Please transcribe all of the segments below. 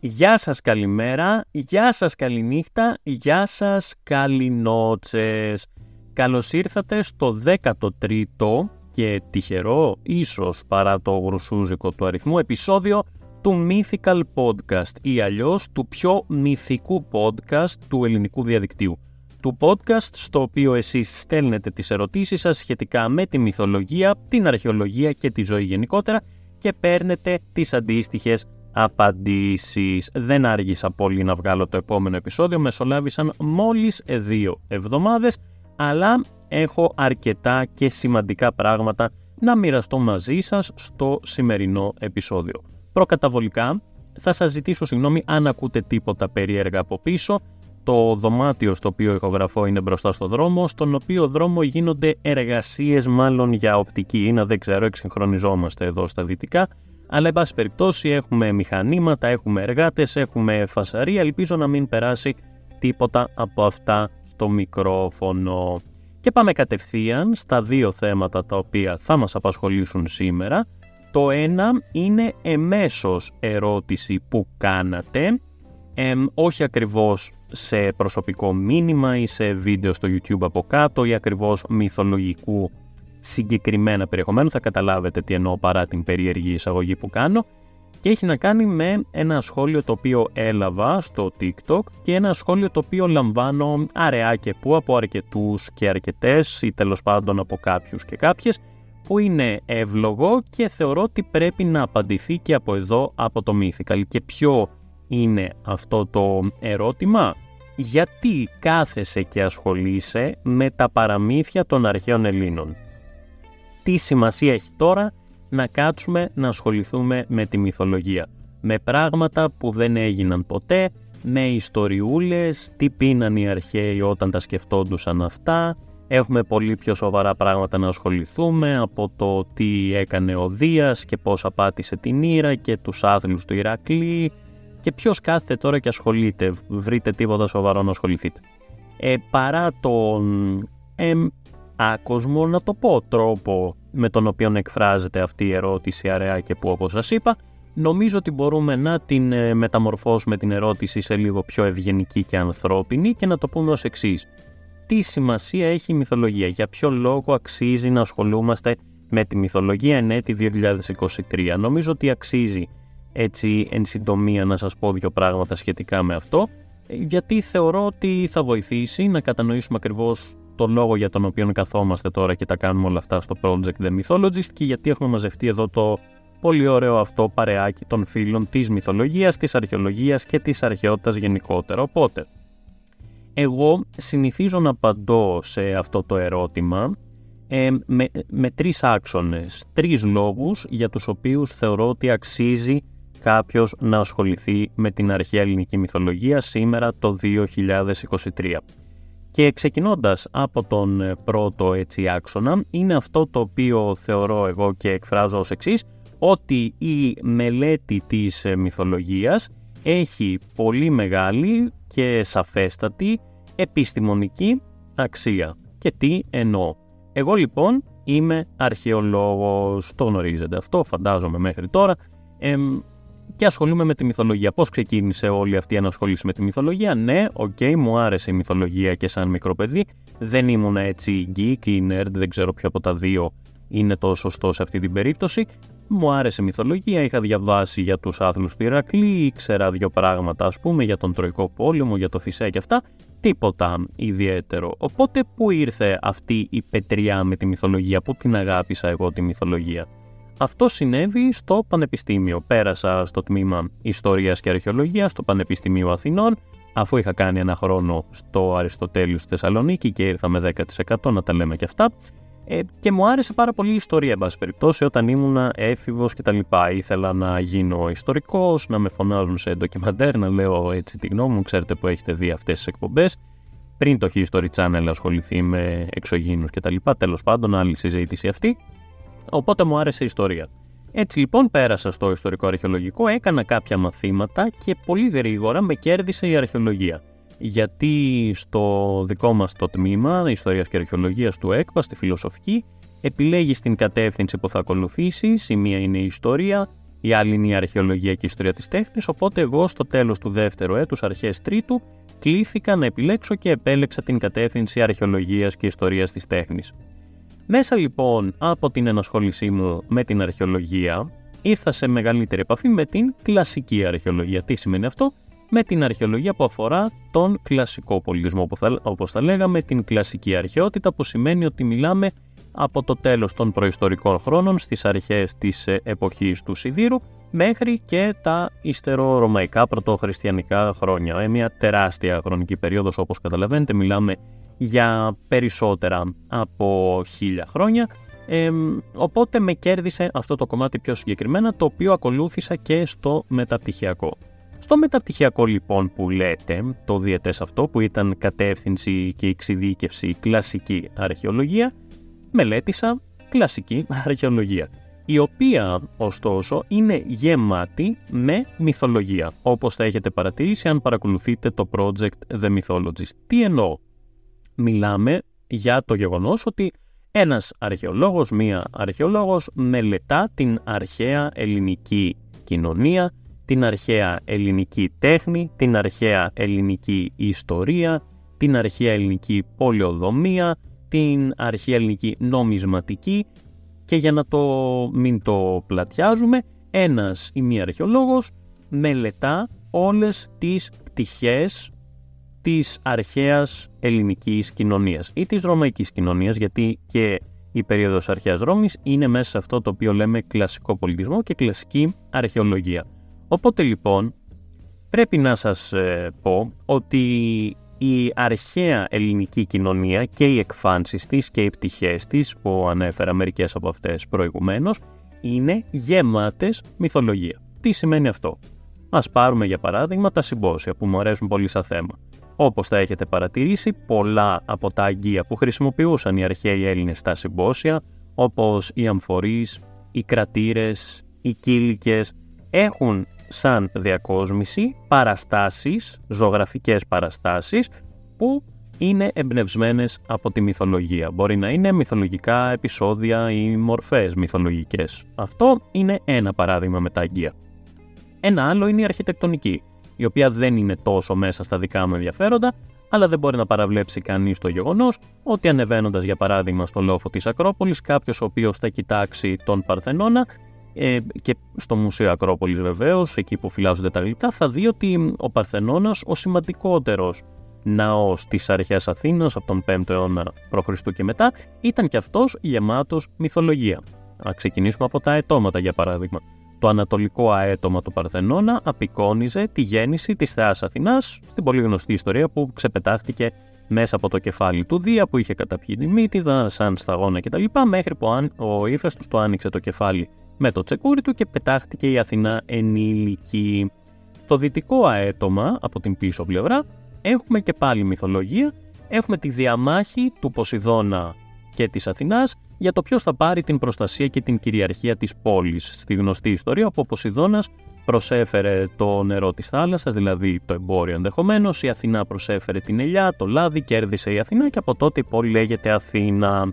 Γεια σας καλημέρα, γεια σας καληνύχτα, γεια σας καληνότσες. Καλώς ήρθατε στο 13ο και τυχερό, ίσως παρά το γρουσούζικο του αριθμού, επεισόδιο του Mythical Podcast ή αλλιώς του πιο μυθικού podcast του ελληνικού διαδικτύου. Του podcast στο οποίο εσείς στέλνετε τις ερωτήσεις σας σχετικά με τη μυθολογία, την αρχαιολογία και τη ζωή γενικότερα και παίρνετε τις αντίστοιχες απαντήσεις. Δεν άργησα πολύ να βγάλω το επόμενο επεισόδιο, μεσολάβησαν μόλις 2 εβδομάδες, αλλά έχω αρκετά και σημαντικά πράγματα να μοιραστώ μαζί σας στο σημερινό επεισόδιο. Προκαταβολικά θα σας ζητήσω συγγνώμη αν ακούτε τίποτα περίεργα από πίσω. Το δωμάτιο στο οποίο ηχογραφώ είναι μπροστά στο δρόμο, στον οποίο δρόμο γίνονται εργασίες μάλλον για οπτική, να δεν ξέρω, εξυγχρονιζόμαστε εδώ στα δυτικά. Αλλά εν πάση περιπτώσει έχουμε μηχανήματα, έχουμε εργάτες, έχουμε φασαρία, ελπίζω να μην περάσει τίποτα από αυτά στο μικρόφωνο. Και πάμε κατευθείαν στα 2 θέματα τα οποία θα μας απασχολήσουν σήμερα. Το ένα είναι εμέσως ερώτηση που κάνατε, όχι ακριβώς σε προσωπικό μήνυμα ή σε βίντεο στο YouTube από κάτω ή ακριβώς μυθολογικού συγκεκριμένα περιεχομένου, θα καταλάβετε τι εννοώ παρά την περίεργη εισαγωγή που κάνω, και έχει να κάνει με ένα σχόλιο το οποίο έλαβα στο TikTok και ένα σχόλιο το οποίο λαμβάνω αραιά και που από αρκετούς και αρκετές ή τέλος πάντων από κάποιους και κάποιες, που είναι εύλογο και θεωρώ ότι πρέπει να απαντηθεί και από εδώ, από το Mythical. Και ποιο είναι αυτό το ερώτημα? Γιατί κάθεσαι και ασχολείσαι με τα παραμύθια των αρχαίων Ελλήνων? Τι σημασία έχει τώρα να κάτσουμε να ασχοληθούμε με τη μυθολογία, με πράγματα που δεν έγιναν ποτέ, με ιστοριούλες, τι πίναν οι αρχαίοι όταν τα σκεφτόντουσαν αυτά? Έχουμε πολύ πιο σοβαρά πράγματα να ασχοληθούμε, από το τι έκανε ο Δίας και πώς απάτησε την Ήρα και τους άθλους του Ηρακλή, και ποιος κάθεται τώρα και ασχολείται, βρείτε τίποτα σοβαρό να ασχοληθείτε. Παρά τον άκοσμο, να το πω, τρόπο με τον οποίο εκφράζεται αυτή η ερώτηση αραιά και που, όπως σας είπα, νομίζω ότι μπορούμε να την μεταμορφώσουμε την ερώτηση σε λίγο πιο ευγενική και ανθρώπινη και να το πούμε ως εξής. Τι σημασία έχει η μυθολογία? Για ποιο λόγο αξίζει να ασχολούμαστε με τη μυθολογία εν έτη 2023? Νομίζω ότι αξίζει, έτσι εν συντομία, να σας πω 2 πράγματα σχετικά με αυτό, γιατί θεωρώ ότι θα βοηθήσει να κατανοήσουμε ακριβώς το λόγο για τον οποίο καθόμαστε τώρα και τα κάνουμε όλα αυτά στο Project The Mythologist και γιατί έχουμε μαζευτεί εδώ το πολύ ωραίο αυτό παρεάκι των φίλων της μυθολογίας, της αρχαιολογίας και της αρχαιότητας γενικότερα. Οπότε, εγώ συνηθίζω να απαντώ σε αυτό το ερώτημα με 3 άξονες, 3 λόγους για τους οποίους θεωρώ ότι αξίζει κάποιος να ασχοληθεί με την αρχαία ελληνική μυθολογία σήμερα το 2023. Και ξεκινώντας από τον πρώτο έτσι άξονα, είναι αυτό το οποίο θεωρώ εγώ και εκφράζω ως εξής, ότι η μελέτη της μυθολογίας έχει πολύ μεγάλη και σαφέστατη επιστημονική αξία. Και τι εννοώ? Εγώ λοιπόν είμαι αρχαιολόγος, το γνωρίζετε αυτό φαντάζομαι μέχρι τώρα, και ασχολούμαι με τη μυθολογία. Πώς ξεκίνησε όλη αυτή η ανασχόληση με τη μυθολογία? Ναι, μου άρεσε η μυθολογία και σαν μικρό παιδί. Δεν ήμουν έτσι geek ή nerd, δεν ξέρω ποιο από τα 2 είναι το σωστό σε αυτή την περίπτωση. Μου άρεσε η μυθολογία, είχα διαβάσει για τους άθλους του Ηρακλή, ήξερα 2 πράγματα για τον Τροϊκό Πόλεμο, για το Θησέα και αυτά. Τίποτα ιδιαίτερο. Οπότε πού ήρθε αυτή η πετριά με τη μυθολογία, πού την αγάπησα εγώ τη μυθολογία? Αυτό συνέβη στο Πανεπιστήμιο. Πέρασα στο τμήμα Ιστορίας και Αρχαιολογίας του Πανεπιστημίου Αθηνών, αφού είχα κάνει 1 χρόνο στο Αριστοτέλειο στη Θεσσαλονίκη και ήρθα με 10%, να τα λέμε και αυτά. Και μου άρεσε πάρα πολύ η ιστορία, εν πάση περιπτώσει, όταν ήμουνα έφηβος κτλ. Ήθελα να γίνω ιστορικός, να με φωνάζουν σε ντοκιμαντέρ, να λέω έτσι τη γνώμη μου. Ξέρετε που έχετε δει αυτές τις εκπομπές. Πριν το History Channel ασχοληθεί με εξωγήινους κτλ. Τέλος πάντων, άλλη συζήτηση αυτή. Οπότε μου άρεσε η ιστορία. Έτσι λοιπόν πέρασα στο ιστορικό αρχαιολογικό, έκανα κάποια μαθήματα και πολύ γρήγορα με κέρδισε η αρχαιολογία. Γιατί στο δικό μας το τμήμα Ιστορίας και Αρχαιολογίας του ΕΚΠΑ, στη Φιλοσοφική, επιλέγεις την κατεύθυνση που θα ακολουθήσεις. Η μία είναι η ιστορία, η άλλη είναι η αρχαιολογία και η ιστορία της τέχνης, οπότε εγώ στο τέλος του δεύτερου έτους, αρχές τρίτου, κλήθηκα να επιλέξω και επέλεξα την κατεύθυνση αρχαιολογίας και ιστορίας της τέχνης. Μέσα λοιπόν από την ενασχόλησή μου με την αρχαιολογία, ήρθα σε μεγαλύτερη επαφή με την κλασική αρχαιολογία. Τι σημαίνει αυτό? Με την αρχαιολογία που αφορά τον κλασικό πολιτισμό, όπως θα λέγαμε, την κλασική αρχαιότητα, που σημαίνει ότι μιλάμε από το τέλος των προϊστορικών χρόνων, στις αρχές της εποχής του Σιδήρου, μέχρι και τα υστερορωμαϊκά πρωτοχριστιανικά χρόνια. Μια τεράστια χρονική περίοδος, όπως καταλαβαίνετε, μιλάμε για περισσότερα από 1000 χρόνια. Οπότε με κέρδισε αυτό το κομμάτι πιο συγκεκριμένα, το οποίο ακολούθησα και στο μεταπτυχιακό. Στο μεταπτυχιακό λοιπόν που λέτε, το διετές αυτό που ήταν κατεύθυνση και εξειδίκευση κλασική αρχαιολογία, μελέτησα κλασική αρχαιολογία, η οποία ωστόσο είναι γεμάτη με μυθολογία, όπως θα έχετε παρατηρήσει αν παρακολουθείτε το Project The Mythologist. Τι εννοώ? Μιλάμε για το γεγονός ότι ένας αρχαιολόγος, μία αρχαιολόγος μελετά την αρχαία ελληνική κοινωνία, την αρχαία ελληνική τέχνη, την αρχαία ελληνική ιστορία, την αρχαία ελληνική πολεοδομία, την αρχαία ελληνική νομισματική, και για να το μην το πλατιάζουμε, ένας ή μία αρχαιολόγος μελετά όλες τις πτυχές της αρχαίας ελληνικής κοινωνίας ή της ρωμαϊκής κοινωνίας, γιατί και η περίοδος αρχαίας Ρώμης είναι μέσα σε αυτό το οποίο λέμε κλασικό πολιτισμό και κλασική αρχαιολογία. Οπότε λοιπόν πρέπει να σας πω ότι η αρχαία ελληνική κοινωνία και οι εκφάνσεις της και οι πτυχές της, που ανέφερα μερικές από αυτές προηγουμένως, είναι γεμάτες μυθολογία. Τι σημαίνει αυτό? Ας πάρουμε για παράδειγμα τα συμπόσια, που μου αρέσουν πολύ σαν θέμα. Όπως θα έχετε παρατηρήσει, πολλά από τα αγγεία που χρησιμοποιούσαν οι αρχαίοι Έλληνες στα συμπόσια, όπως οι αμφορείς, οι κρατήρες, οι κύλικες, έχουν σαν διακόσμηση παραστάσεις, ζωγραφικές παραστάσεις που είναι εμπνευσμένες από τη μυθολογία. Μπορεί να είναι μυθολογικά επεισόδια ή μορφές μυθολογικές. Αυτό είναι ένα παράδειγμα με τα αγγεία. Ένα άλλο είναι η αρχιτεκτονική, η οποία δεν είναι τόσο μέσα στα δικά μου ενδιαφέροντα, αλλά δεν μπορεί να παραβλέψει κανείς το γεγονός ότι ανεβαίνοντας για παράδειγμα στο λόφο της Ακρόπολης, κάποιος ο οποίος θα κοιτάξει τον Παρθενώνα, και στο Μουσείο Ακρόπολης βεβαίως, εκεί που φυλάζονται τα γλυπτά, θα δει ότι ο Παρθενώνας, ο σημαντικότερος ναός της αρχαίας Αθήνας από τον 5ο αιώνα π.Χ. και μετά, ήταν και αυτός γεμάτος μυθολογία. Να ξεκινήσουμε από τα αετώματα για παράδειγμα. Το ανατολικό αέτωμα του Παρθενώνα απεικόνιζε τη γέννηση της θεάς Αθηνάς, στην πολύ γνωστή ιστορία που ξεπετάχτηκε μέσα από το κεφάλι του Δία, που είχε καταπιεί τη Μύτιδα σαν σταγόνα κτλ., μέχρι που ο ύφεστος του άνοιξε το κεφάλι με το τσεκούρι του και πετάχτηκε η Αθηνά ενήλικη. Στο δυτικό αέτωμα, από την πίσω πλευρά, έχουμε και πάλι μυθολογία. Έχουμε τη διαμάχη του Ποσειδώνα και της Αθηνάς για το ποιος θα πάρει την προστασία και την κυριαρχία της πόλης. Στη γνωστή ιστορία όπου ο Ποσειδώνας προσέφερε το νερό της θάλασσας, δηλαδή το εμπόριο ενδεχομένως, η Αθηνά προσέφερε την ελιά, το λάδι, κέρδισε η Αθηνά και από τότε η πόλη λέγεται Αθήνα.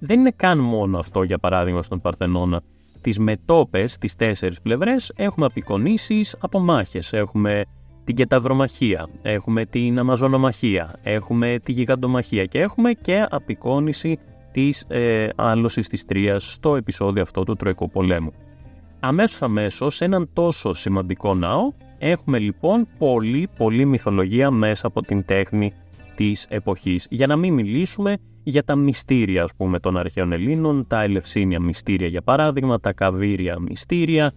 Δεν είναι καν μόνο αυτό για παράδειγμα στον Παρθενώνα. Τις μετόπες, στις 4 πλευρές, έχουμε απεικονίσεις από μάχες. Έχουμε την κεταυρομαχία, έχουμε την αμαζονομαχία, έχουμε τη γιγαντομαχία και έχουμε και απεικόνιση της άλωσης της Τρίας στο επεισόδιο αυτό του Τροϊκού Πολέμου. Αμέσως, σε έναν τόσο σημαντικό ναό, έχουμε λοιπόν πολύ μυθολογία μέσα από την τέχνη της εποχής. Για να μην μιλήσουμε για τα μυστήρια, ας πούμε, των αρχαίων Ελλήνων, τα ελευσίνια μυστήρια για παράδειγμα, τα καβύρια μυστήρια,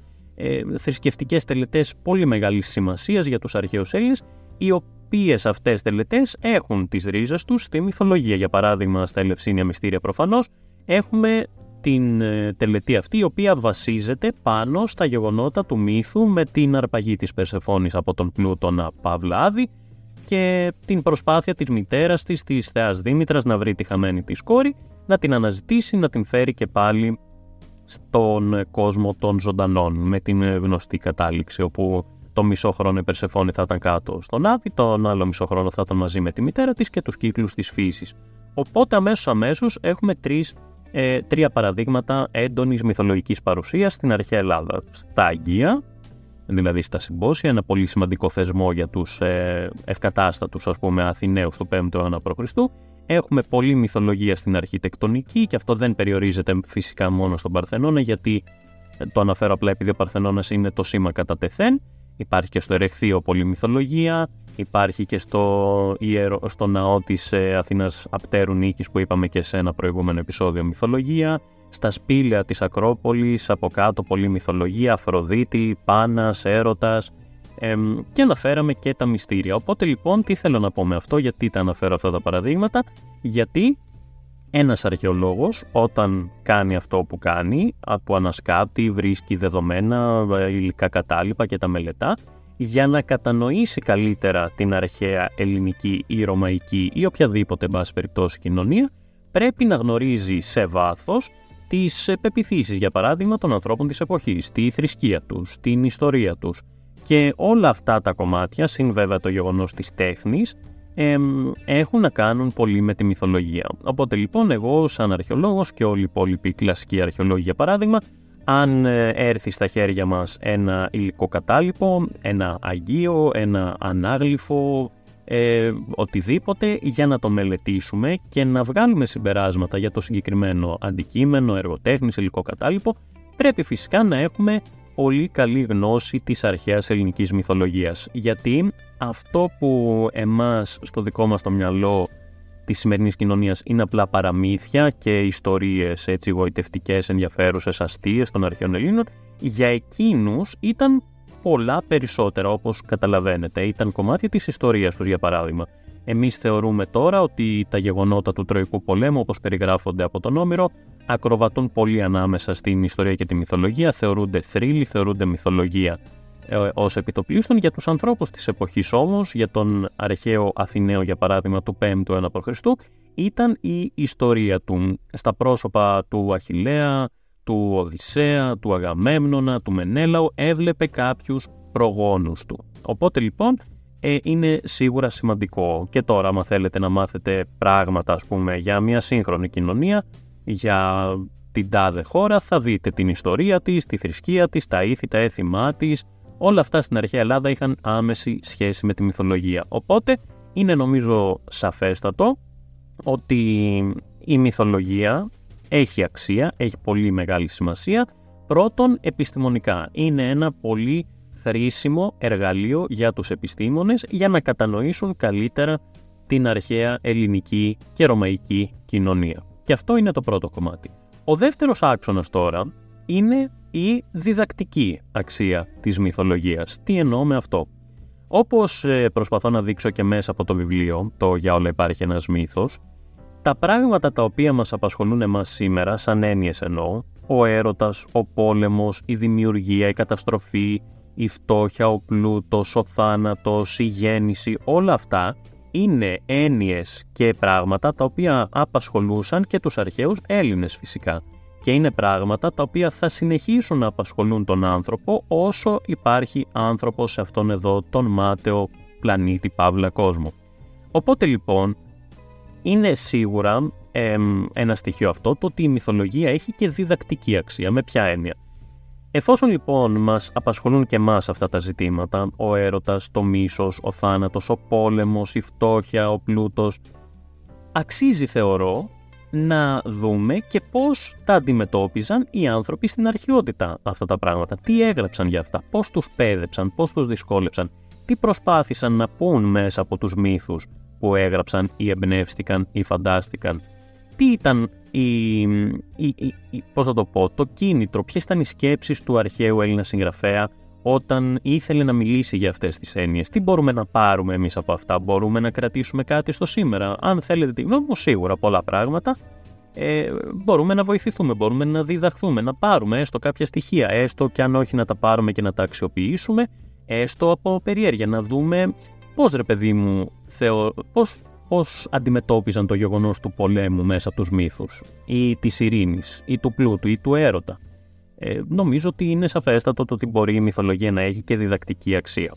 θρησκευτικές τελετές πολύ μεγάλης σημασίας για τους αρχαίους Έλληνες, οι οποίες αυτές τελετές έχουν τις ρίζες τους στη μυθολογία. Για παράδειγμα, στα ελευσίνια μυστήρια προφανώς έχουμε την τελετή αυτή, η οποία βασίζεται πάνω στα γεγονότα του μύθου με την αρπαγή της Περσεφόνης από τον Πλούτονα Παύλα Άδη, και την προσπάθεια της μητέρας της, της θεάς Δήμητρας, να βρει τη χαμένη της κόρη, να την αναζητήσει, να την φέρει και πάλι στον κόσμο των ζωντανών, με την γνωστή κατάληξη, όπου το μισό χρόνο η Περσεφόνη θα ήταν κάτω στον Άδη, τον άλλο μισό χρόνο θα ήταν μαζί με τη μητέρα της και τους κύκλους της φύσης. Οπότε αμέσως έχουμε 3 τρία παραδείγματα έντονης μυθολογικής παρουσίας στην αρχαία Ελλάδα. Στα Αγγεία, δηλαδή στα συμπόσια, ένα πολύ σημαντικό θεσμό για τους ευκατάστατους, ας πούμε, Αθηναίους του 5ου αιώνα π.Χ. Έχουμε πολλή μυθολογία στην αρχιτεκτονική και αυτό δεν περιορίζεται φυσικά μόνο στον Παρθενώνα, γιατί το αναφέρω απλά επειδή ο Παρθενώνας είναι το σήμα κατά τεθέν. Υπάρχει και στο Ερεχθείο πολλή μυθολογία, υπάρχει και στο ναό της Αθήνας Απτέρου Νίκης που είπαμε και σε ένα προηγούμενο επεισόδιο μυθολογία, στα σπήλαια της Ακρόπολης, από κάτω πολλή μυθολογία, Αφροδίτη, Πάνας, Έρωτας και αναφέραμε και τα μυστήρια. Οπότε λοιπόν τι θέλω να πω με αυτό, γιατί τα αναφέρω αυτά τα παραδείγματα, γιατί ένας αρχαιολόγος όταν κάνει αυτό που κάνει, που ανασκάπτει, βρίσκει δεδομένα, υλικά κατάλοιπα και τα μελετά, για να κατανοήσει καλύτερα την αρχαία ελληνική ή ρωμαϊκή ή οποιαδήποτε εν πάση περιπτώσει κοινωνία, πρέπει να γνωρίζει σε βάθος τις πεποιθήσεις, για παράδειγμα, των ανθρώπων της εποχής, τη θρησκεία τους, την ιστορία τους. Και όλα αυτά τα κομμάτια, συν βέβαια το γεγονός της τέχνης, έχουν να κάνουν πολύ με τη μυθολογία. Οπότε λοιπόν εγώ σαν αρχαιολόγος και όλοι οι υπόλοιποι κλασικοί αρχαιολόγοι, για παράδειγμα, αν έρθει στα χέρια μας ένα υλικό κατάλοιπο, ένα αγγείο, ένα ανάγλυφο, οτιδήποτε, για να το μελετήσουμε και να βγάλουμε συμπεράσματα για το συγκεκριμένο αντικείμενο, εργοτέχνης, υλικό κατάλοιπο, πρέπει φυσικά να έχουμε πολύ καλή γνώση της αρχαίας ελληνικής μυθολογίας. Γιατί αυτό που εμάς στο δικό μας το μυαλό της σημερινής κοινωνίας είναι απλά παραμύθια και ιστορίες έτσι γοητευτικές, ενδιαφέρουσες, αστείες των αρχαίων Ελλήνων, για εκείνους ήταν πολλά περισσότερα, όπως καταλαβαίνετε. Ήταν κομμάτια της ιστορίας τους, για παράδειγμα. Εμείς θεωρούμε τώρα ότι τα γεγονότα του Τροϊκού πολέμου, όπως περιγράφονται από τον Όμηρο, ακροβατούν πολύ ανάμεσα στην ιστορία και τη μυθολογία, θεωρούνται θρύλοι, θεωρούνται μυθολογία ως επιτοπλίστων. Για τους ανθρώπους της εποχής όμως, για τον αρχαίο Αθηναίο για παράδειγμα του 5ου αιώνα π.Χ., ήταν η ιστορία του. Στα πρόσωπα του Αχιλλέα, του Οδυσσέα, του Αγαμέμνονα, του Μενέλαου έβλεπε κάποιους προγόνους του. Οπότε λοιπόν είναι σίγουρα σημαντικό. Και τώρα άμα θέλετε να μάθετε πράγματα, ας πούμε, για μια σύγχρονη κοινωνία, για την τάδε χώρα, θα δείτε την ιστορία της, τη θρησκεία της, τα ήθη, τα έθιμά της. Όλα αυτά στην αρχαία Ελλάδα είχαν άμεση σχέση με τη μυθολογία. Οπότε είναι νομίζω σαφέστατο ότι η μυθολογία έχει αξία, έχει πολύ μεγάλη σημασία. Πρώτον, επιστημονικά. Είναι ένα πολύ χρήσιμο εργαλείο για τους επιστήμονες για να κατανοήσουν καλύτερα την αρχαία ελληνική και ρωμαϊκή κοινωνία. Και αυτό είναι το πρώτο κομμάτι. Ο δεύτερος άξονας τώρα είναι η διδακτική αξία της μυθολογίας. Τι εννοώ με αυτό? Όπως προσπαθώ να δείξω και μέσα από το βιβλίο, το «Για όλα υπάρχει ένας μύθος», τα πράγματα τα οποία μας απασχολούν εμάς σήμερα, σαν έννοιες εννοώ, ο έρωτας, ο πόλεμος, η δημιουργία, η καταστροφή, η φτώχεια, ο πλούτος, ο θάνατος, η γέννηση, όλα αυτά είναι έννοιες και πράγματα τα οποία απασχολούσαν και τους αρχαίους Έλληνες φυσικά. Και είναι πράγματα τα οποία θα συνεχίσουν να απασχολούν τον άνθρωπο όσο υπάρχει άνθρωπος σε αυτόν εδώ τον μάταιο πλανήτη παύλα κόσμο. Οπότε λοιπόν είναι σίγουρα ένα στοιχείο αυτό, το ότι η μυθολογία έχει και διδακτική αξία. Με ποια έννοια? Εφόσον λοιπόν μας απασχολούν και εμάς αυτά τα ζητήματα, ο έρωτας, το μίσος, ο θάνατος, ο πόλεμος, η φτώχεια, ο πλούτος, αξίζει θεωρώ να δούμε και πώς τα αντιμετώπιζαν οι άνθρωποι στην αρχαιότητα αυτά τα πράγματα. Τι έγραψαν για αυτά, πώς τους πέδεψαν, πώς τους δυσκόλεψαν, τι προσπάθησαν να πούν μέσα από τους μύθους που έγραψαν ή εμπνεύστηκαν ή φαντάστηκαν. Τι ήταν το κίνητρο, ποιες ήταν οι σκέψεις του αρχαίου Έλληνα συγγραφέα όταν ήθελε να μιλήσει για αυτές τις έννοιες. Τι μπορούμε να πάρουμε εμείς από αυτά, μπορούμε να κρατήσουμε κάτι στο σήμερα? Αν θέλετε τη γνώμη μου, σίγουρα πολλά πράγματα μπορούμε να βοηθηθούμε, μπορούμε να διδαχθούμε, να πάρουμε έστω κάποια στοιχεία, έστω και αν όχι να τα πάρουμε και να τα αξιοποιήσουμε, έστω από περιέργεια, να δούμε πώς, ρε παιδί μου, πώς αντιμετώπιζαν το γεγονός του πολέμου μέσα από τους μύθους, ή της ειρήνης, ή του πλούτου, ή του έρωτα. Νομίζω ότι είναι σαφέστατο το ότι μπορεί η μυθολογία να έχει και διδακτική αξία.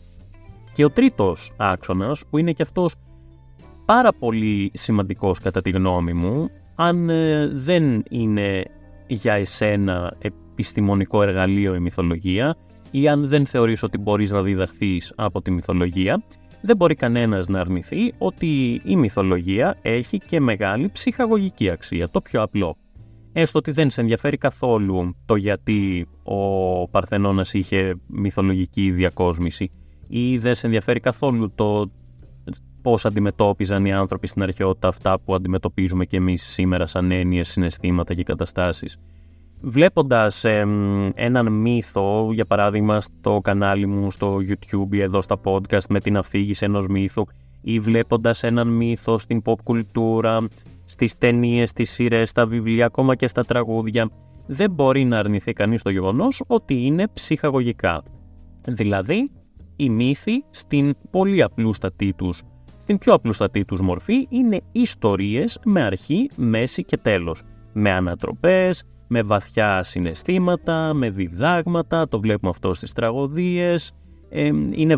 Και ο τρίτος άξονας, που είναι και αυτός πάρα πολύ σημαντικός κατά τη γνώμη μου, αν δεν είναι για εσένα επιστημονικό εργαλείο η μυθολογία ή αν δεν θεωρείς ότι μπορείς να διδαχθείς από τη μυθολογία, δεν μπορεί κανένας να αρνηθεί ότι η μυθολογία έχει και μεγάλη ψυχαγωγική αξία, το πιο απλό. Έστω ότι δεν σε ενδιαφέρει καθόλου το γιατί ο Παρθενώνας είχε μυθολογική διακόσμηση ή δεν σε ενδιαφέρει καθόλου το πώς αντιμετώπιζαν οι άνθρωποι στην αρχαιότητα αυτά που αντιμετωπίζουμε και εμείς σήμερα σαν έννοιες, συναισθήματα και καταστάσεις. Βλέποντας έναν μύθο, για παράδειγμα στο κανάλι μου, στο YouTube ή εδώ στα podcast με την αφήγηση ενός μύθου ή βλέποντας έναν μύθο στην pop κουλτούρα, στις ταινίες, στις σειρές, στα βιβλία, ακόμα και στα τραγούδια, δεν μπορεί να αρνηθεί κανείς το γεγονός ότι είναι ψυχαγωγικά. Δηλαδή, οι μύθοι στην πολύ απλούστατή τους, στην πιο απλούστατή τους μορφή είναι ιστορίες με αρχή, μέση και τέλος, με ανατροπές, με βαθιά συναισθήματα, με διδάγματα, το βλέπουμε αυτό στις τραγωδίες. Είναι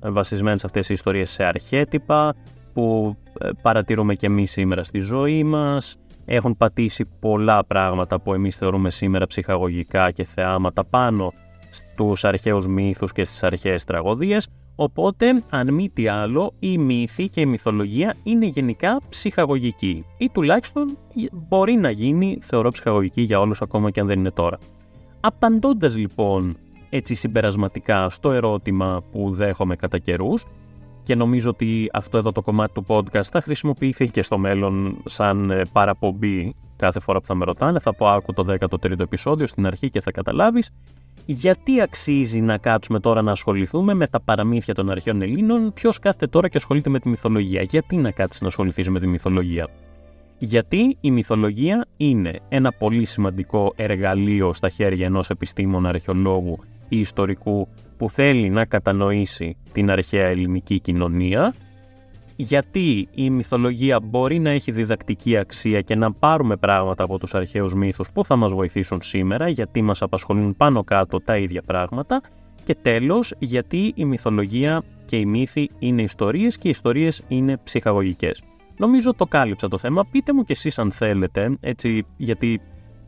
βασισμένες αυτές οι ιστορίες σε αρχέτυπα που παρατηρούμε και εμείς σήμερα στη ζωή μας. Έχουν πατήσει πολλά πράγματα που εμείς θεωρούμε σήμερα ψυχαγωγικά και θεάματα πάνω στους αρχαίους μύθους και στις αρχαίες τραγωδίες. Οπότε, αν μη τι άλλο, η μύθη και η μυθολογία είναι γενικά ψυχαγωγική ή τουλάχιστον μπορεί να γίνει, θεωρώ, ψυχαγωγική για όλους ακόμα και αν δεν είναι τώρα. Απαντώντας λοιπόν έτσι συμπερασματικά στο ερώτημα που δέχομαι κατά καιρούς, και νομίζω ότι αυτό εδώ το κομμάτι του podcast θα χρησιμοποιηθεί και στο μέλλον σαν παραπομπή κάθε φορά που θα με ρωτάνε, θα πω άκου το 13ο επεισόδιο στην αρχή και θα καταλάβεις. Γιατί αξίζει να κάτσουμε τώρα να ασχοληθούμε με τα παραμύθια των αρχαίων Ελλήνων, ποιος κάθεται τώρα και ασχολείται με τη μυθολογία? Γιατί να κάτσεις να ασχοληθείς με τη μυθολογία? Γιατί η μυθολογία είναι ένα πολύ σημαντικό εργαλείο στα χέρια ενός επιστήμονα, αρχαιολόγου ή ιστορικού που θέλει να κατανοήσει την αρχαία ελληνική κοινωνία. Γιατί η μυθολογία μπορεί να έχει διδακτική αξία και να πάρουμε πράγματα από τους αρχαίους μύθους που θα μας βοηθήσουν σήμερα, γιατί μας απασχολούν πάνω κάτω τα ίδια πράγματα. Και τέλος, γιατί η μυθολογία και οι μύθοι είναι ιστορίες και οι ιστορίες είναι ψυχαγωγικές. Νομίζω το κάλυψα το θέμα. Πείτε μου κι εσείς αν θέλετε, έτσι, γιατί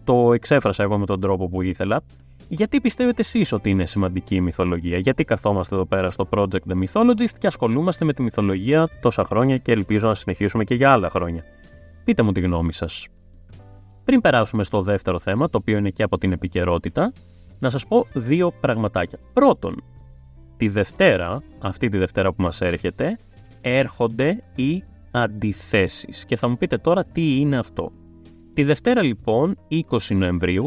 το εξέφρασα εγώ με τον τρόπο που ήθελα. Γιατί πιστεύετε εσείς ότι είναι σημαντική η μυθολογία? Γιατί καθόμαστε εδώ πέρα στο Project The Mythologist και ασχολούμαστε με τη μυθολογία τόσα χρόνια και ελπίζω να συνεχίσουμε και για άλλα χρόνια? Πείτε μου τη γνώμη σας. Πριν περάσουμε στο δεύτερο θέμα, το οποίο είναι και από την επικαιρότητα, να σας πω δύο πραγματάκια. Πρώτον, αυτή τη Δευτέρα που μας έρχεται, έρχονται οι αντιθέσεις. Και θα μου πείτε τώρα τι είναι αυτό. Τη Δευτέρα λοιπόν, 20 Νοεμβρίου,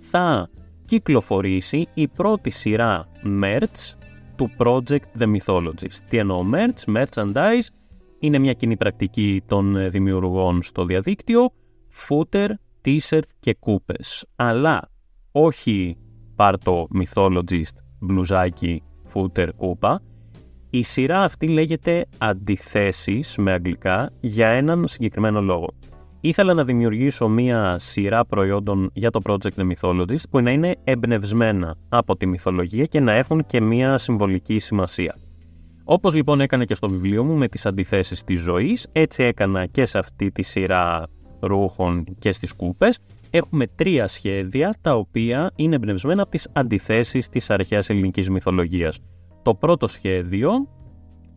θα κυκλοφορήσει η πρώτη σειρά merch του Project The Mythologist. Τι εννοώ merch? Merchandise είναι μια κοινή πρακτική των δημιουργών στο διαδίκτυο, footer, t-shirt και κούπες. Αλλά όχι πάρτο Mythologist, μπλουζάκι, footer, κούπα. Η σειρά αυτή λέγεται αντιθέσεις με αγγλικά για έναν συγκεκριμένο λόγο. Ήθελα να δημιουργήσω μία σειρά προϊόντων για το Project The Mythologist που να είναι εμπνευσμένα από τη μυθολογία και να έχουν και μία συμβολική σημασία. Όπως λοιπόν έκανα και στο βιβλίο μου με τις αντιθέσεις της ζωής, έτσι έκανα και σε αυτή τη σειρά ρούχων και στις κούπες. Έχουμε τρία σχέδια τα οποία είναι εμπνευσμένα από τις αντιθέσεις της αρχαίας ελληνικής μυθολογίας. Το πρώτο σχέδιο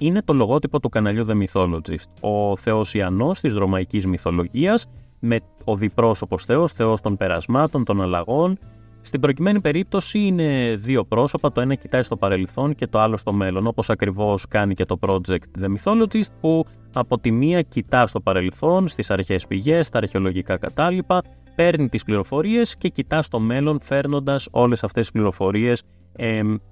είναι το λογότυπο του καναλιού The Mythologist. Ο θεός Ιαννός της ρωμαϊκής μυθολογίας, με ο διπρόσωπος θεός, θεός των περασμάτων, των αλλαγών. Στην προκειμένη περίπτωση είναι δύο πρόσωπα, το ένα κοιτάει στο παρελθόν και το άλλο στο μέλλον, όπως ακριβώς κάνει και το Project The Mythologist, που από τη μία κοιτά στο παρελθόν, στις αρχαίες πηγές, στα αρχαιολογικά κατάλοιπα, παίρνει τις πληροφορίες και κοιτά στο μέλλον, φέρνοντας όλες αυτές τις πληροφορίες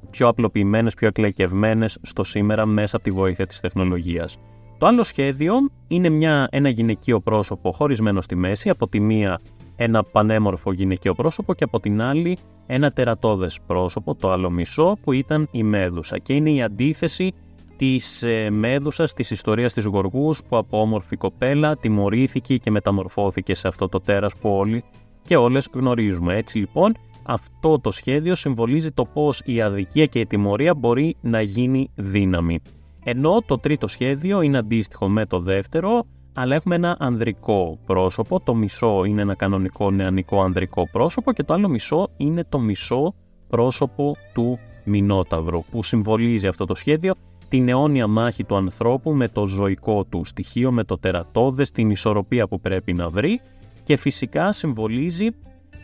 πιο απλοποιημένες, πιο εκλεκευμένες στο σήμερα μέσα από τη βοήθεια της τεχνολογίας. Το άλλο σχέδιο είναι ένα γυναικείο πρόσωπο χωρισμένο στη μέση, από τη μία ένα πανέμορφο γυναικείο πρόσωπο και από την άλλη ένα τερατώδες πρόσωπο, το άλλο μισό, που ήταν η Μέδουσα και είναι η αντίθεση της Μέδουσας, της ιστορίας της Γοργούς, που από όμορφη κοπέλα τιμωρήθηκε και μεταμορφώθηκε σε αυτό το τέρας που όλοι και όλες γνωρίζουμε. Έτσι λοιπόν, αυτό το σχέδιο συμβολίζει το πώς η αδικία και η τιμωρία μπορεί να γίνει δύναμη. Ενώ το τρίτο σχέδιο είναι αντίστοιχο με το δεύτερο, αλλά έχουμε ένα ανδρικό πρόσωπο, το μισό είναι ένα κανονικό νεανικό ανδρικό πρόσωπο και το άλλο μισό είναι το μισό πρόσωπο του Μηνόταυρου, που συμβολίζει αυτό το σχέδιο την αιώνια μάχη του ανθρώπου με το ζωικό του στοιχείο, με το τερατώδες, την ισορροπία που πρέπει να βρει και φυσικά συμβολίζει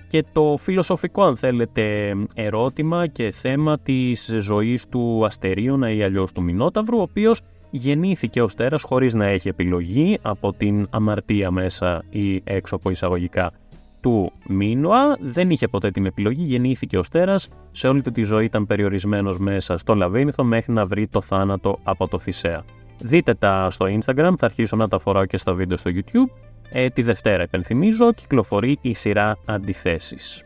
και το φιλοσοφικό, αν θέλετε, ερώτημα και θέμα της ζωής του Αστερίωνα ή αλλιώς του Μηνόταυρου, ο οποίος γεννήθηκε ως τέρας χωρίς να έχει επιλογή από την αμαρτία μέσα ή έξω από εισαγωγικά του Μίνωα. Δεν είχε ποτέ την επιλογή, γεννήθηκε ως τέρας, σε όλη του τη ζωή ήταν περιορισμένος μέσα στο λαβύρινθο μέχρι να βρει το θάνατο από το Θησέα. Δείτε τα στο Instagram, θα αρχίσω να τα φοράω και στα βίντεο στο YouTube. Τη Δευτέρα, υπενθυμίζω, κυκλοφορεί η σειρά Αντιθέσεις.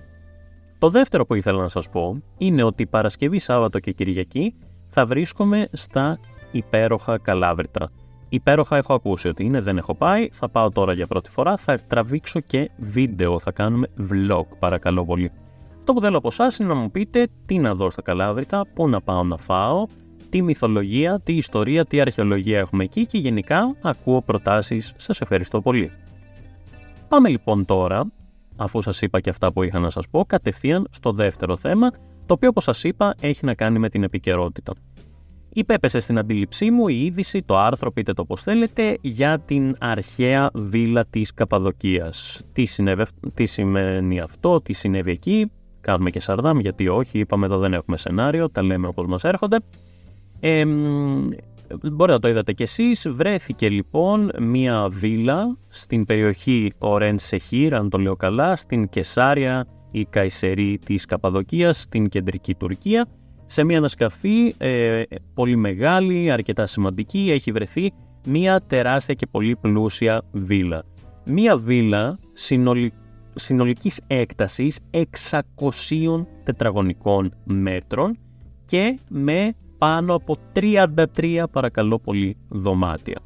Το δεύτερο που ήθελα να σας πω είναι ότι Παρασκευή, Σάββατο και Κυριακή θα βρίσκομαι στα υπέροχα Καλάβρυτα. Υπέροχα έχω ακούσει ότι είναι, δεν έχω πάει, θα πάω τώρα για πρώτη φορά, θα τραβήξω και βίντεο, θα κάνουμε vlog, παρακαλώ πολύ. Αυτό που θέλω από εσάς είναι να μου πείτε τι να δω στα Καλάβρυτα, πού να πάω να φάω, τι μυθολογία, τι ιστορία, τι αρχαιολογία έχουμε εκεί και γενικά ακούω προτάσεις, σας ευχαριστώ πολύ. Πάμε λοιπόν τώρα, αφού σας είπα και αυτά που είχα να σας πω, κατευθείαν στο δεύτερο θέμα, το οποίο όπως σας είπα έχει να κάνει με την επικαιρότητα. Υπέπεσε στην αντίληψή μου η είδηση, το άρθρο, πείτε το πώς θέλετε, για την αρχαία βίλα της Καπαδοκίας. Τι σημαίνει αυτό, τι συνέβη εκεί, κάνουμε και Σαρδάμ, γιατί όχι, είπαμε εδώ δεν έχουμε σενάριο, τα λέμε όπως μας έρχονται. Μπορεί να το είδατε κι εσείς, βρέθηκε λοιπόν μία βίλα στην περιοχή Ορέν Σεχίρ, αν το λέω καλά, στην Κεσάρια ή Καϊσερή της Καπαδοκίας, στην κεντρική Τουρκία, σε μία ανασκαφή πολύ μεγάλη, αρκετά σημαντική, έχει βρεθεί μία τεράστια και πολύ πλούσια βίλα. Μία βίλα συνολικής έκτασης 600 τετραγωνικών μέτρων και με πάνω από 33, παρακαλώ πολύ, δωμάτια.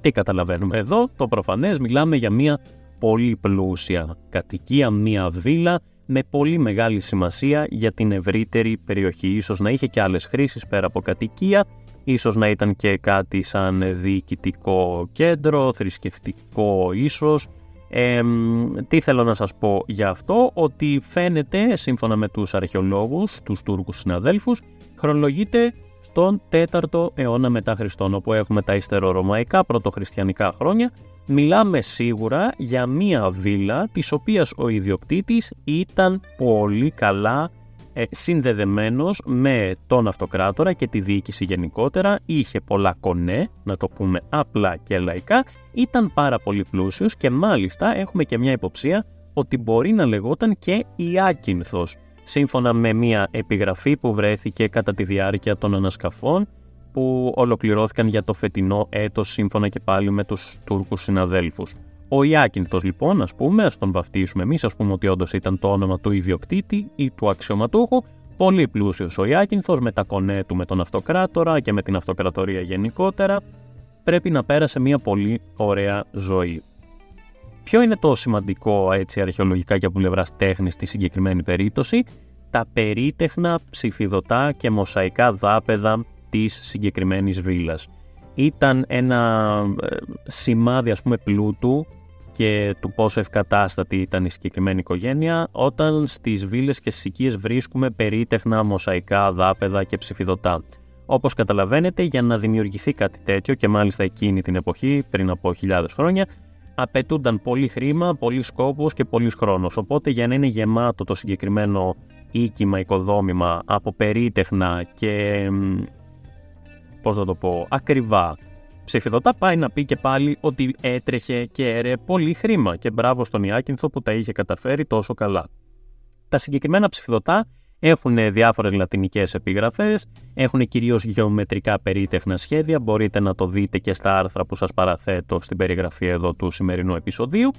Τι καταλαβαίνουμε εδώ, το προφανές, μιλάμε για μια πολύ πλούσια κατοικία, μια βίλα με πολύ μεγάλη σημασία για την ευρύτερη περιοχή. Ίσως να είχε και άλλες χρήσεις πέρα από κατοικία, ίσως να ήταν και κάτι σαν διοικητικό κέντρο, θρησκευτικό ίσως. Τι θέλω να σας πω για αυτό, ότι φαίνεται, σύμφωνα με τους αρχαιολόγους, τους Τούρκους συναδέλφους, χρονολογείται στον 4ο αιώνα μετά Χριστόν, όπου έχουμε τα υστερορωμαϊκά πρωτοχριστιανικά χρόνια. Μιλάμε σίγουρα για μία βίλα της οποίας ο ιδιοκτήτης ήταν πολύ καλά συνδεδεμένος με τον αυτοκράτορα και τη διοίκηση γενικότερα, είχε πολλά κονέ, να το πούμε απλά και λαϊκά, ήταν πάρα πολύ πλούσιος και μάλιστα έχουμε και μια υποψία ότι μπορεί να λεγόταν και Υάκινθος, σύμφωνα με μια επιγραφή που βρέθηκε κατά τη διάρκεια των ανασκαφών που ολοκληρώθηκαν για το φετινό έτος, σύμφωνα και πάλι με τους Τούρκους συναδέλφους. Ο Υάκινθος λοιπόν, ας τον βαφτίσουμε εμείς, ας πούμε ότι όντως ήταν το όνομα του ιδιοκτήτη ή του αξιωματούχου, πολύ πλούσιος ο Υάκινθος, με τα κονέ του με τον αυτοκράτορα και με την αυτοκρατορία γενικότερα, πρέπει να πέρασε μια πολύ ωραία ζωή. Ποιο είναι το σημαντικό έτσι αρχαιολογικά και από πλευράς τέχνης στη συγκεκριμένη περίπτωση, τα περίτεχνα ψηφιδωτά και μοσαϊκά δάπεδα της συγκεκριμένης βίλας. Ήταν ένα σημάδι, ας πούμε, πλούτου και του πόσο ευκατάστατη ήταν η συγκεκριμένη οικογένεια, όταν στις βίλες και στις οικίες βρίσκουμε περίτεχνα μοσαϊκά δάπεδα και ψηφιδωτά. Όπως καταλαβαίνετε, για να δημιουργηθεί κάτι τέτοιο, και μάλιστα εκείνη την εποχή, πριν από χιλιάδες χρόνια, απαιτούνταν πολύ χρήμα, πολύ σκόπος και πολύ χρόνος. Οπότε, για να είναι γεμάτο το συγκεκριμένο οίκημα, οικοδόμημα από περίτεχνα και ακριβά ψηφιδωτά, πάει να πει και πάλι ότι έτρεχε και έρεε πολύ χρήμα και μπράβο στον Υάκινθο που τα είχε καταφέρει τόσο καλά. Τα συγκεκριμένα ψηφιδωτά έχουν διάφορες λατινικές επιγραφές, έχουν κυρίως γεωμετρικά περίτεχνα σχέδια, μπορείτε να το δείτε και στα άρθρα που σας παραθέτω στην περιγραφή εδώ του σημερινού επεισοδίου.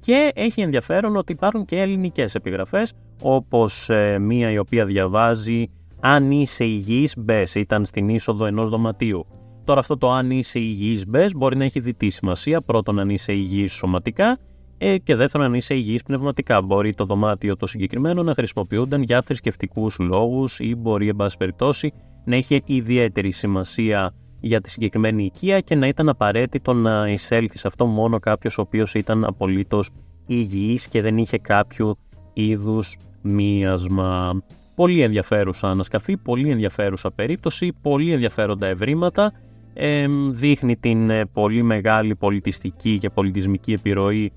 Και έχει ενδιαφέρον ότι υπάρχουν και ελληνικές επιγραφές, όπως μία η οποία διαβάζει «Αν είσαι υγιής, μπες», ήταν στην είσοδο ενός δωματίου. Τώρα αυτό το «αν είσαι υγιής, μπες» μπορεί να έχει διτή σημασία. Πρώτον, αν είσαι υγιής σωματικά και δεύτερον, αν είσαι υγιής πνευματικά. Μπορεί το δωμάτιο το συγκεκριμένο να χρησιμοποιούνταν για θρησκευτικούς λόγους ή μπορεί, εν πάση περιπτώσει, να έχει ιδιαίτερη σημασία για τη συγκεκριμένη οικία και να ήταν απαραίτητο να εισέλθει σε αυτό μόνο κάποιος ο οποίος ήταν απολύτως υγιής και δεν είχε κάποιο είδους μίασμα. Πολύ ενδιαφέρουσα ανασκαφή, πολύ ενδιαφέρουσα περίπτωση, πολύ ενδιαφέροντα ευρήματα. Δείχνει την πολύ μεγάλη πολιτιστική και πολιτισμική επιρροή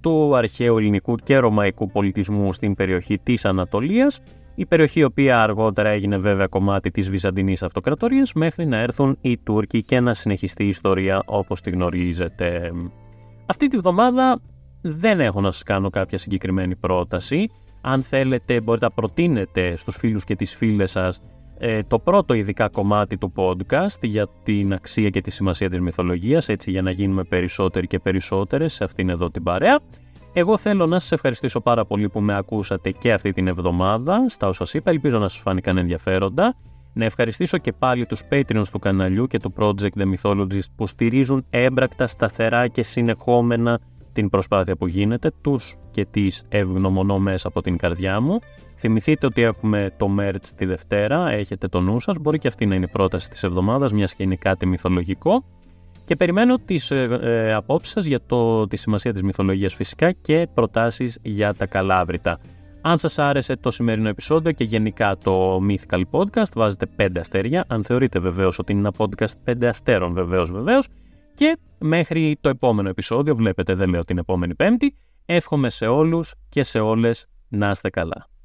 του αρχαίου ελληνικού και ρωμαϊκού πολιτισμού στην περιοχή της Ανατολίας, η περιοχή η οποία αργότερα έγινε βέβαια κομμάτι της Βυζαντινής Αυτοκρατορίας μέχρι να έρθουν οι Τούρκοι και να συνεχιστεί η ιστορία όπως τη γνωρίζετε. Αυτή τη βδομάδα δεν έχω να σας κάνω κάποια συγκεκριμένη πρόταση. Αν θέλετε μπορείτε να προτείνετε στους φίλους και τις φίλες σας το πρώτο ειδικά κομμάτι του podcast για την αξία και τη σημασία της μυθολογίας, έτσι για να γίνουμε περισσότεροι και περισσότερες σε αυτήν εδώ την παρέα. Εγώ θέλω να σας ευχαριστήσω πάρα πολύ που με ακούσατε και αυτή την εβδομάδα στα όσα σας είπα, ελπίζω να σας φάνηκαν ενδιαφέροντα. Να ευχαριστήσω και πάλι τους Patreons του καναλιού και του Project The Mythologist που στηρίζουν έμπρακτα, σταθερά και συνεχόμενα την προσπάθεια που γίνεται, τους και τις ευγνωμονώ μέσα από την καρδιά μου. Θυμηθείτε ότι έχουμε το merch τη Δευτέρα, έχετε το νου σας, μπορεί και αυτή να είναι η πρόταση της εβδομάδας, μιας και είναι κάτι μυθολογικό. Και περιμένω τις απόψεις σας για τη σημασία της μυθολογίας φυσικά και προτάσεις για τα Καλάβρυτα. Αν σας άρεσε το σημερινό επεισόδιο και γενικά το Mythical Podcast, βάζετε 5 αστέρια, αν θεωρείτε βεβαίως ότι είναι ένα podcast 5 αστέρων βεβαίως. Και μέχρι το επόμενο επεισόδιο, βλέπετε δεν λέω την επόμενη Πέμπτη, εύχομαι σε όλους και σε όλες να είστε καλά.